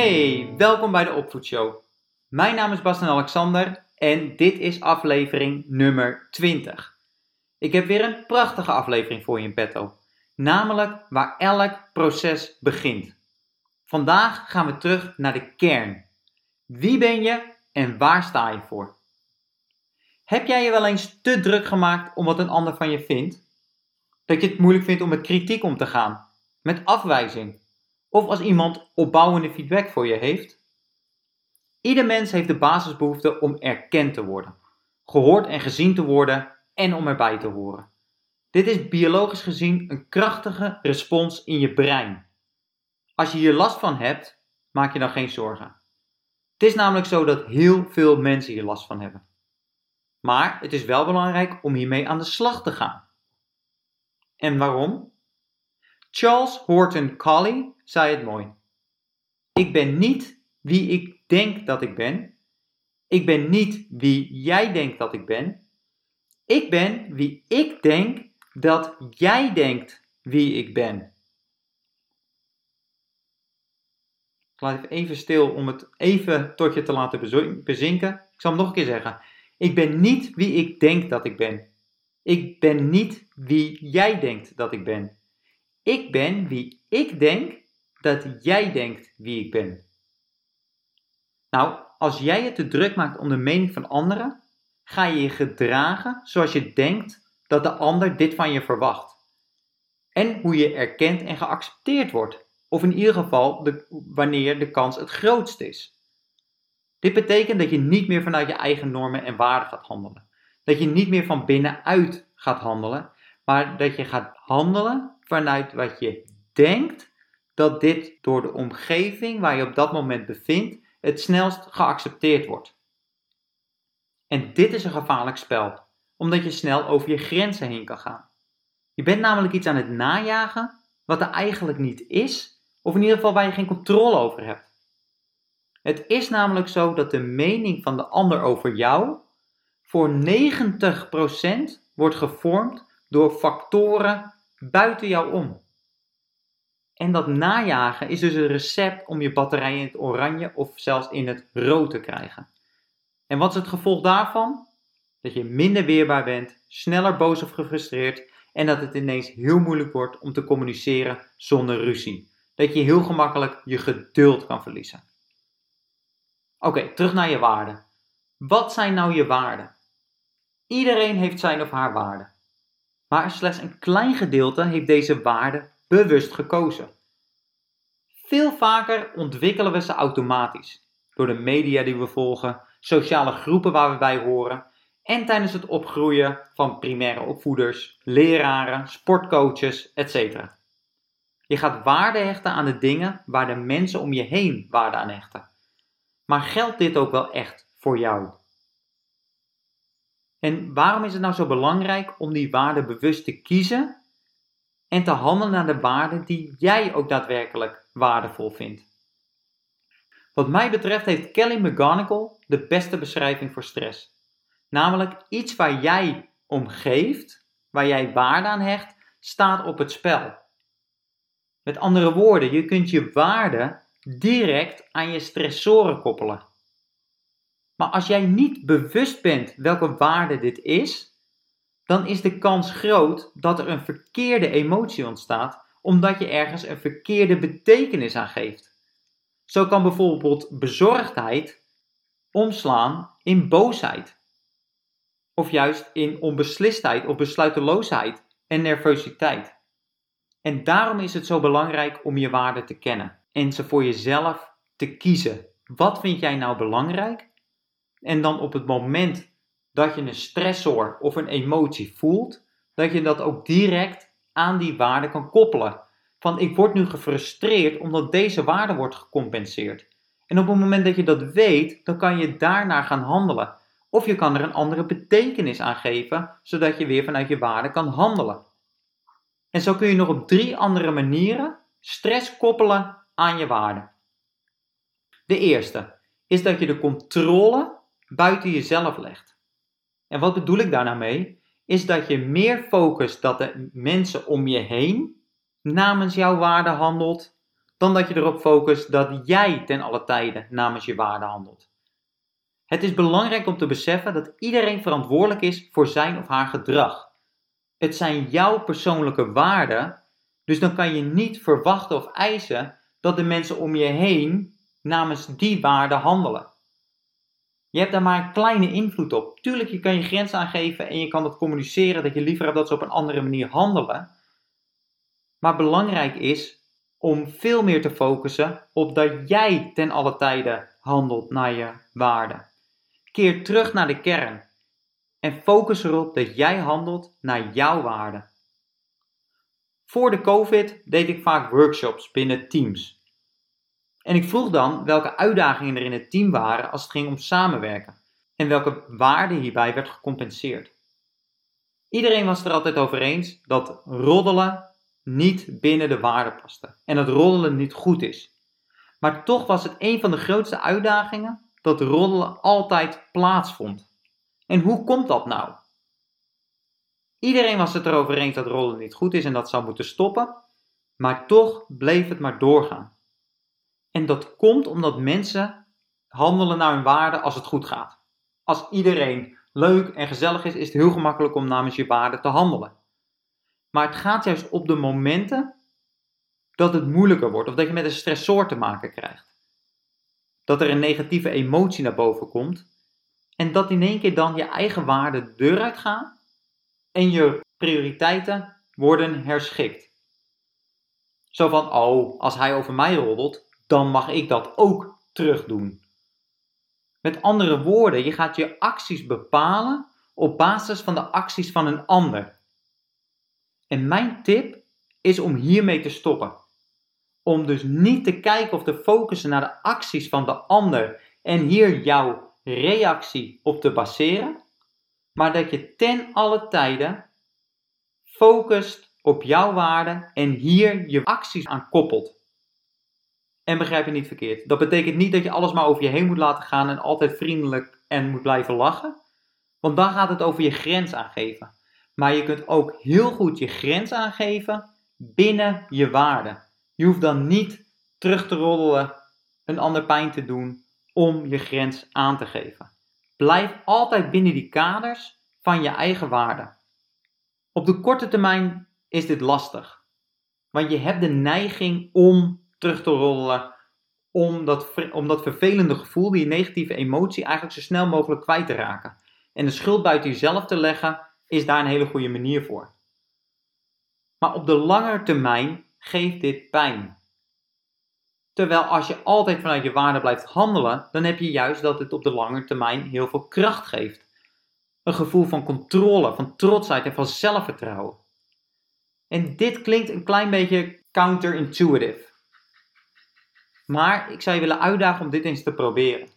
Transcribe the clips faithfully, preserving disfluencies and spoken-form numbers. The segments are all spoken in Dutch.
Hey, welkom bij de Opvoedshow. Mijn naam is Bas van Alexander en dit is aflevering nummer twintig. Ik heb weer een prachtige aflevering voor je in petto, namelijk waar elk proces begint. Vandaag gaan we terug naar de kern. Wie ben je en waar sta je voor? Heb jij je wel eens te druk gemaakt om wat een ander van je vindt? Dat je het moeilijk vindt om met kritiek om te gaan, met afwijzing? Of als iemand opbouwende feedback voor je heeft? Ieder mens heeft de basisbehoefte om erkend te worden, gehoord en gezien te worden en om erbij te horen. Dit is biologisch gezien een krachtige respons in je brein. Als je hier last van hebt, maak je dan geen zorgen. Het is namelijk zo dat heel veel mensen hier last van hebben. Maar het is wel belangrijk om hiermee aan de slag te gaan. En waarom? Charles Horton Cooley zei het mooi. Ik ben niet wie ik denk dat ik ben. Ik ben niet wie jij denkt dat ik ben. Ik ben wie ik denk dat jij denkt wie ik ben. Ik laat het even stil om het even tot je te laten bezinken. Ik zal hem nog een keer zeggen. Ik ben niet wie ik denk dat ik ben. Ik ben niet wie jij denkt dat ik ben. Ik ben wie ik denk dat jij denkt wie ik ben. Nou, als jij je te druk maakt om de mening van anderen, ga je je gedragen zoals je denkt dat de ander dit van je verwacht. En hoe je erkend en geaccepteerd wordt. Of in ieder geval de, wanneer de kans het grootst is. Dit betekent dat je niet meer vanuit je eigen normen en waarden gaat handelen. Dat je niet meer van binnenuit gaat handelen, maar dat je gaat handelen vanuit wat je denkt dat dit door de omgeving waar je op dat moment bevindt het snelst geaccepteerd wordt. En dit is een gevaarlijk spel, omdat je snel over je grenzen heen kan gaan. Je bent namelijk iets aan het najagen wat er eigenlijk niet is, of in ieder geval waar je geen controle over hebt. Het is namelijk zo dat de mening van de ander over jou voor negentig procent wordt gevormd door factoren buiten jou om. En dat najagen is dus een recept om je batterij in het oranje of zelfs in het rood te krijgen. En wat is het gevolg daarvan? Dat je minder weerbaar bent, sneller boos of gefrustreerd en dat het ineens heel moeilijk wordt om te communiceren zonder ruzie. Dat je heel gemakkelijk je geduld kan verliezen. Oké, okay, terug naar je waarden. Wat zijn nou je waarden? Iedereen heeft zijn of haar waarden. Maar slechts een klein gedeelte heeft deze waarden bewust gekozen. Veel vaker ontwikkelen we ze automatisch. Door de media die we volgen, sociale groepen waar we bij horen en tijdens het opgroeien van primaire opvoeders, leraren, sportcoaches, et cetera. Je gaat waarde hechten aan de dingen waar de mensen om je heen waarde aan hechten. Maar geldt dit ook wel echt voor jou? En waarom is het nou zo belangrijk om die waarden bewust te kiezen en te handelen naar de waarden die jij ook daadwerkelijk waardevol vindt? Wat mij betreft heeft Kelly McGonigal de beste beschrijving voor stress. Namelijk iets waar jij om geeft, waar jij waarde aan hecht, staat op het spel. Met andere woorden, je kunt je waarde direct aan je stressoren koppelen. Maar als jij niet bewust bent welke waarde dit is, dan is de kans groot dat er een verkeerde emotie ontstaat, omdat je ergens een verkeerde betekenis aan geeft. Zo kan bijvoorbeeld bezorgdheid omslaan in boosheid. Of juist in onbeslistheid of besluiteloosheid en nervositeit. En daarom is het zo belangrijk om je waarden te kennen. En ze voor jezelf te kiezen. Wat vind jij nou belangrijk? En dan op het moment dat je een stressor of een emotie voelt, dat je dat ook direct aan die waarde kan koppelen. Van ik word nu gefrustreerd omdat deze waarde wordt gecompenseerd. En op het moment dat je dat weet, dan kan je daarnaar gaan handelen. Of je kan er een andere betekenis aan geven, zodat je weer vanuit je waarde kan handelen. En zo kun je nog op drie andere manieren stress koppelen aan je waarde. De eerste is dat je de controle buiten jezelf legt. En wat bedoel ik daar nou mee? Is dat je meer focust dat de mensen om je heen namens jouw waarde handelt, dan dat je erop focust dat jij ten alle tijde namens je waarde handelt. Het is belangrijk om te beseffen dat iedereen verantwoordelijk is voor zijn of haar gedrag. Het zijn jouw persoonlijke waarden, dus dan kan je niet verwachten of eisen dat de mensen om je heen namens die waarden handelen. Je hebt daar maar een kleine invloed op. Tuurlijk, je kan je grenzen aangeven en je kan dat communiceren, dat je liever hebt dat ze op een andere manier handelen. Maar belangrijk is om veel meer te focussen op dat jij ten alle tijde handelt naar je waarden. Keer terug naar de kern en focus erop dat jij handelt naar jouw waarden. Voor de COVID deed ik vaak workshops binnen teams. En ik vroeg dan welke uitdagingen er in het team waren als het ging om samenwerken en welke waarde hierbij werd gecompenseerd. Iedereen was er altijd over eens dat roddelen niet binnen de waarde paste en dat roddelen niet goed is. Maar toch was het een van de grootste uitdagingen dat roddelen altijd plaatsvond. En hoe komt dat nou? Iedereen was het erover eens dat roddelen niet goed is en dat zou moeten stoppen, maar toch bleef het maar doorgaan. En dat komt omdat mensen handelen naar hun waarde als het goed gaat. Als iedereen leuk en gezellig is, is het heel gemakkelijk om namens je waarde te handelen. Maar het gaat juist op de momenten dat het moeilijker wordt of dat je met een stressor te maken krijgt. Dat er een negatieve emotie naar boven komt en dat in één keer dan je eigen waarden de deur uit gaan en je prioriteiten worden herschikt. Zo van, oh, als hij over mij roddelt, dan mag ik dat ook terug doen. Met andere woorden, je gaat je acties bepalen op basis van de acties van een ander. En mijn tip is om hiermee te stoppen. Om dus niet te kijken of te focussen naar de acties van de ander en hier jouw reactie op te baseren, maar dat je ten alle tijde focust op jouw waarden en hier je acties aan koppelt. En begrijp je niet verkeerd. Dat betekent niet dat je alles maar over je heen moet laten gaan en altijd vriendelijk en moet blijven lachen. Want dan gaat het over je grens aangeven. Maar je kunt ook heel goed je grens aangeven binnen je waarden. Je hoeft dan niet terug te roddelen, een ander pijn te doen om je grens aan te geven. Blijf altijd binnen die kaders van je eigen waarden. Op de korte termijn is dit lastig. Want je hebt de neiging om terug te roddelen, om dat, om dat vervelende gevoel, die negatieve emotie, eigenlijk zo snel mogelijk kwijt te raken. En de schuld buiten jezelf te leggen, is daar een hele goede manier voor. Maar op de langere termijn geeft dit pijn. Terwijl als je altijd vanuit je waarde blijft handelen, dan heb je juist dat het op de lange termijn heel veel kracht geeft. Een gevoel van controle, van trotsheid en van zelfvertrouwen. En dit klinkt een klein beetje counterintuitive. Maar ik zou je willen uitdagen om dit eens te proberen.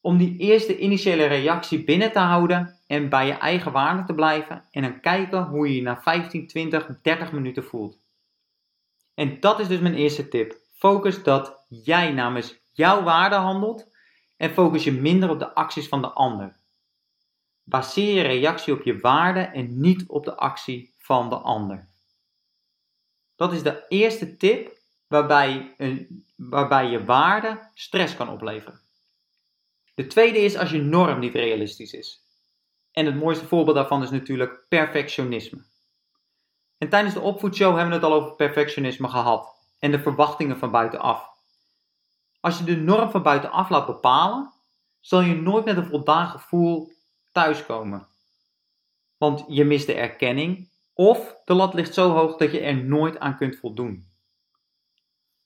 Om die eerste initiële reactie binnen te houden en bij je eigen waarde te blijven. En dan kijken hoe je je na vijftien, twintig, dertig minuten voelt. En dat is dus mijn eerste tip. Focus dat jij namens jouw waarde handelt. En focus je minder op de acties van de ander. Baseer je reactie op je waarde en niet op de actie van de ander. Dat is de eerste tip. Waarbij, een, waarbij je waarde stress kan opleveren. De tweede is als je norm niet realistisch is. En het mooiste voorbeeld daarvan is natuurlijk perfectionisme. En tijdens de opvoedshow hebben we het al over perfectionisme gehad en de verwachtingen van buitenaf. Als je de norm van buitenaf laat bepalen, zal je nooit met een voldaan gevoel thuiskomen. Want je mist de erkenning of de lat ligt zo hoog dat je er nooit aan kunt voldoen.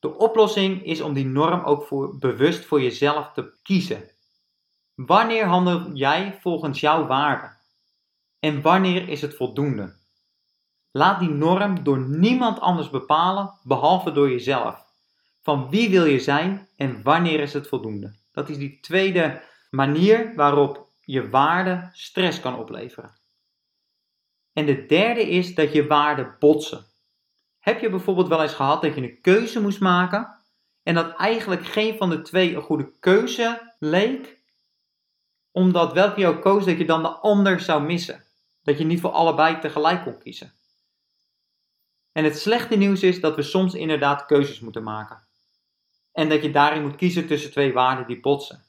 De oplossing is om die norm ook voor, bewust voor jezelf te kiezen. Wanneer handel jij volgens jouw waarde? En wanneer is het voldoende? Laat die norm door niemand anders bepalen, behalve door jezelf. Van wie wil je zijn en wanneer is het voldoende? Dat is die tweede manier waarop je waarde stress kan opleveren. En de derde is dat je waarden botsen. Heb je bijvoorbeeld wel eens gehad dat je een keuze moest maken en dat eigenlijk geen van de twee een goede keuze leek, omdat welke je ook koos dat je dan de ander zou missen. Dat je niet voor allebei tegelijk kon kiezen. En het slechte nieuws is dat we soms inderdaad keuzes moeten maken. En dat je daarin moet kiezen tussen twee waarden die botsen.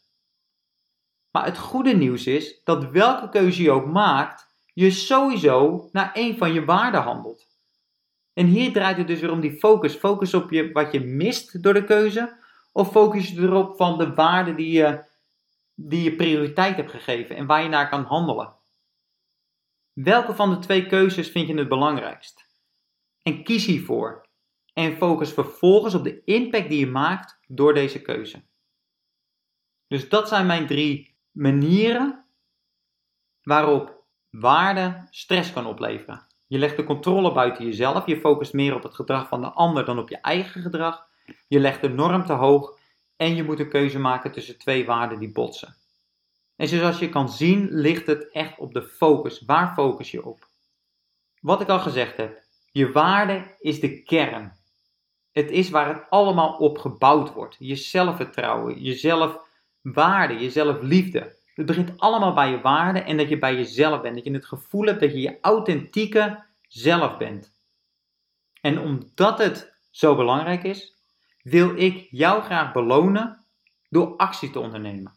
Maar het goede nieuws is dat welke keuze je ook maakt, je sowieso naar één van je waarden handelt. En hier draait het dus weer om die focus. Focus op je, wat je mist door de keuze. Of focus je erop van de waarden die je, die je prioriteit hebt gegeven en waar je naar kan handelen. Welke van de twee keuzes vind je het belangrijkst? En kies hiervoor. En focus vervolgens op de impact die je maakt door deze keuze. Dus dat zijn mijn drie manieren waarop waarde stress kan opleveren. Je legt de controle buiten jezelf. Je focust meer op het gedrag van de ander dan op je eigen gedrag. Je legt de norm te hoog. En je moet een keuze maken tussen twee waarden die botsen. En zoals je kan zien ligt het echt op de focus. Waar focus je op? Wat ik al gezegd heb. Je waarde is de kern. Het is waar het allemaal op gebouwd wordt. Je zelfvertrouwen, je zelfwaarde, je zelfliefde. Het begint allemaal bij je waarde en dat je bij jezelf bent. Dat je het gevoel hebt dat je je authentieke zelf bent. En omdat het zo belangrijk is, wil ik jou graag belonen door actie te ondernemen.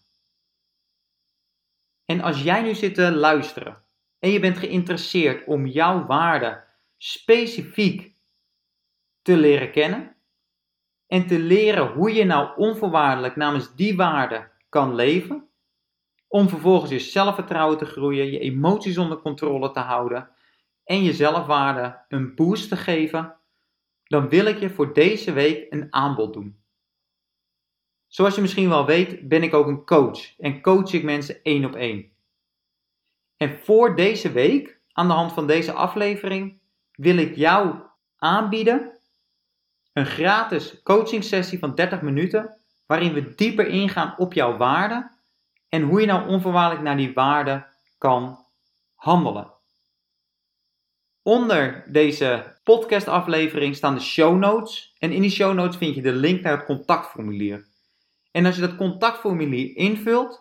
En als jij nu zit te luisteren en je bent geïnteresseerd om jouw waarde specifiek te leren kennen en te leren hoe je nou onvoorwaardelijk namens die waarde kan leven, om vervolgens je zelfvertrouwen te groeien, je emoties onder controle te houden en je zelfwaarde een boost te geven, dan wil ik je voor deze week een aanbod doen. Zoals je misschien wel weet, ben ik ook een coach en coach ik mensen één op één. En voor deze week, aan de hand van deze aflevering, wil ik jou aanbieden een gratis coaching sessie van dertig minuten, waarin we dieper ingaan op jouw waarde en hoe je nou onvoorwaardelijk naar die waarde kan handelen. Onder deze podcastaflevering staan de show notes en in die show notes vind je de link naar het contactformulier. En als je dat contactformulier invult,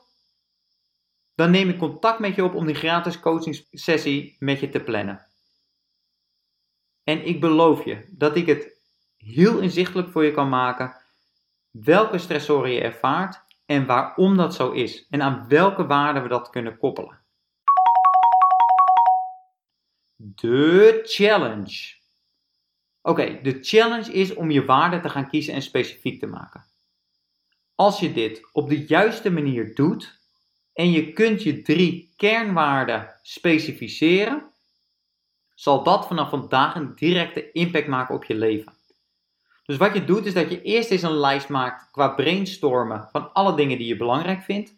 dan neem ik contact met je op om die gratis coaching sessie met je te plannen. En ik beloof je dat ik het heel inzichtelijk voor je kan maken welke stressoren je ervaart en waarom dat zo is. En aan welke waarden we dat kunnen koppelen. De challenge. Oké, okay, de challenge is om je waarden te gaan kiezen en specifiek te maken. Als je dit op de juiste manier doet en je kunt je drie kernwaarden specificeren, zal dat vanaf vandaag een directe impact maken op je leven. Dus wat je doet is dat je eerst eens een lijst maakt qua brainstormen van alle dingen die je belangrijk vindt.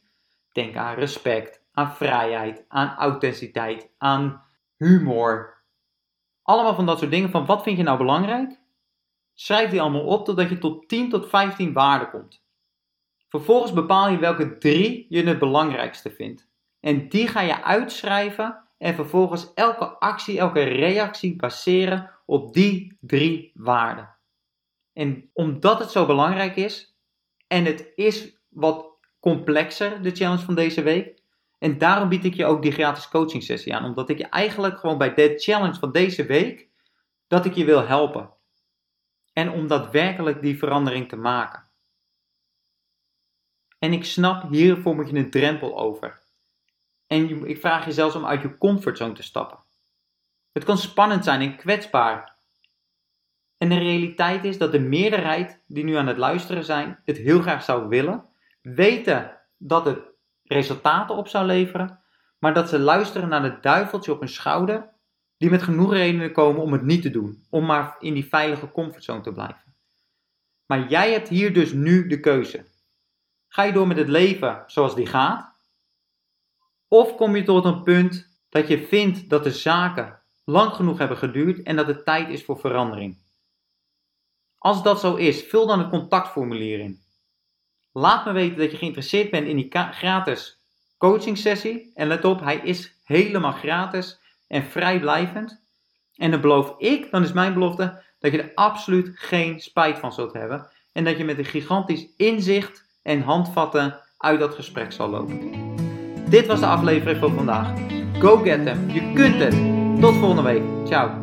Denk aan respect, aan vrijheid, aan authenticiteit, aan humor. Allemaal van dat soort dingen van wat vind je nou belangrijk? Schrijf die allemaal op totdat je tot tien tot vijftien waarden komt. Vervolgens bepaal je welke drie je het belangrijkste vindt. En die ga je uitschrijven. En vervolgens elke actie, elke reactie baseren op die drie waarden. En omdat het zo belangrijk is, en het is wat complexer, de challenge van deze week. En daarom bied ik je ook die gratis coaching sessie aan. Omdat ik je eigenlijk gewoon bij de challenge van deze week, dat ik je wil helpen. En om daadwerkelijk die verandering te maken. En ik snap, hiervoor moet je een drempel over. En ik vraag je zelfs om uit je comfortzone te stappen. Het kan spannend zijn en kwetsbaar. En de realiteit is dat de meerderheid die nu aan het luisteren zijn, het heel graag zou willen. Weten dat het resultaten op zou leveren. Maar dat ze luisteren naar het duiveltje op hun schouder. Die met genoeg redenen komen om het niet te doen. Om maar in die veilige comfortzone te blijven. Maar jij hebt hier dus nu de keuze. Ga je door met het leven zoals die gaat? Of kom je tot een punt dat je vindt dat de zaken lang genoeg hebben geduurd en dat het tijd is voor verandering. Als dat zo is, vul dan het contactformulier in. Laat me weten dat je geïnteresseerd bent in die gratis coaching sessie. En let op, hij is helemaal gratis en vrijblijvend. En dan beloof ik, dan is mijn belofte, dat je er absoluut geen spijt van zult hebben. En dat je met een gigantisch inzicht en handvatten uit dat gesprek zal lopen. Dit was de aflevering voor vandaag. Go get them. Je kunt het. Tot volgende week. Ciao.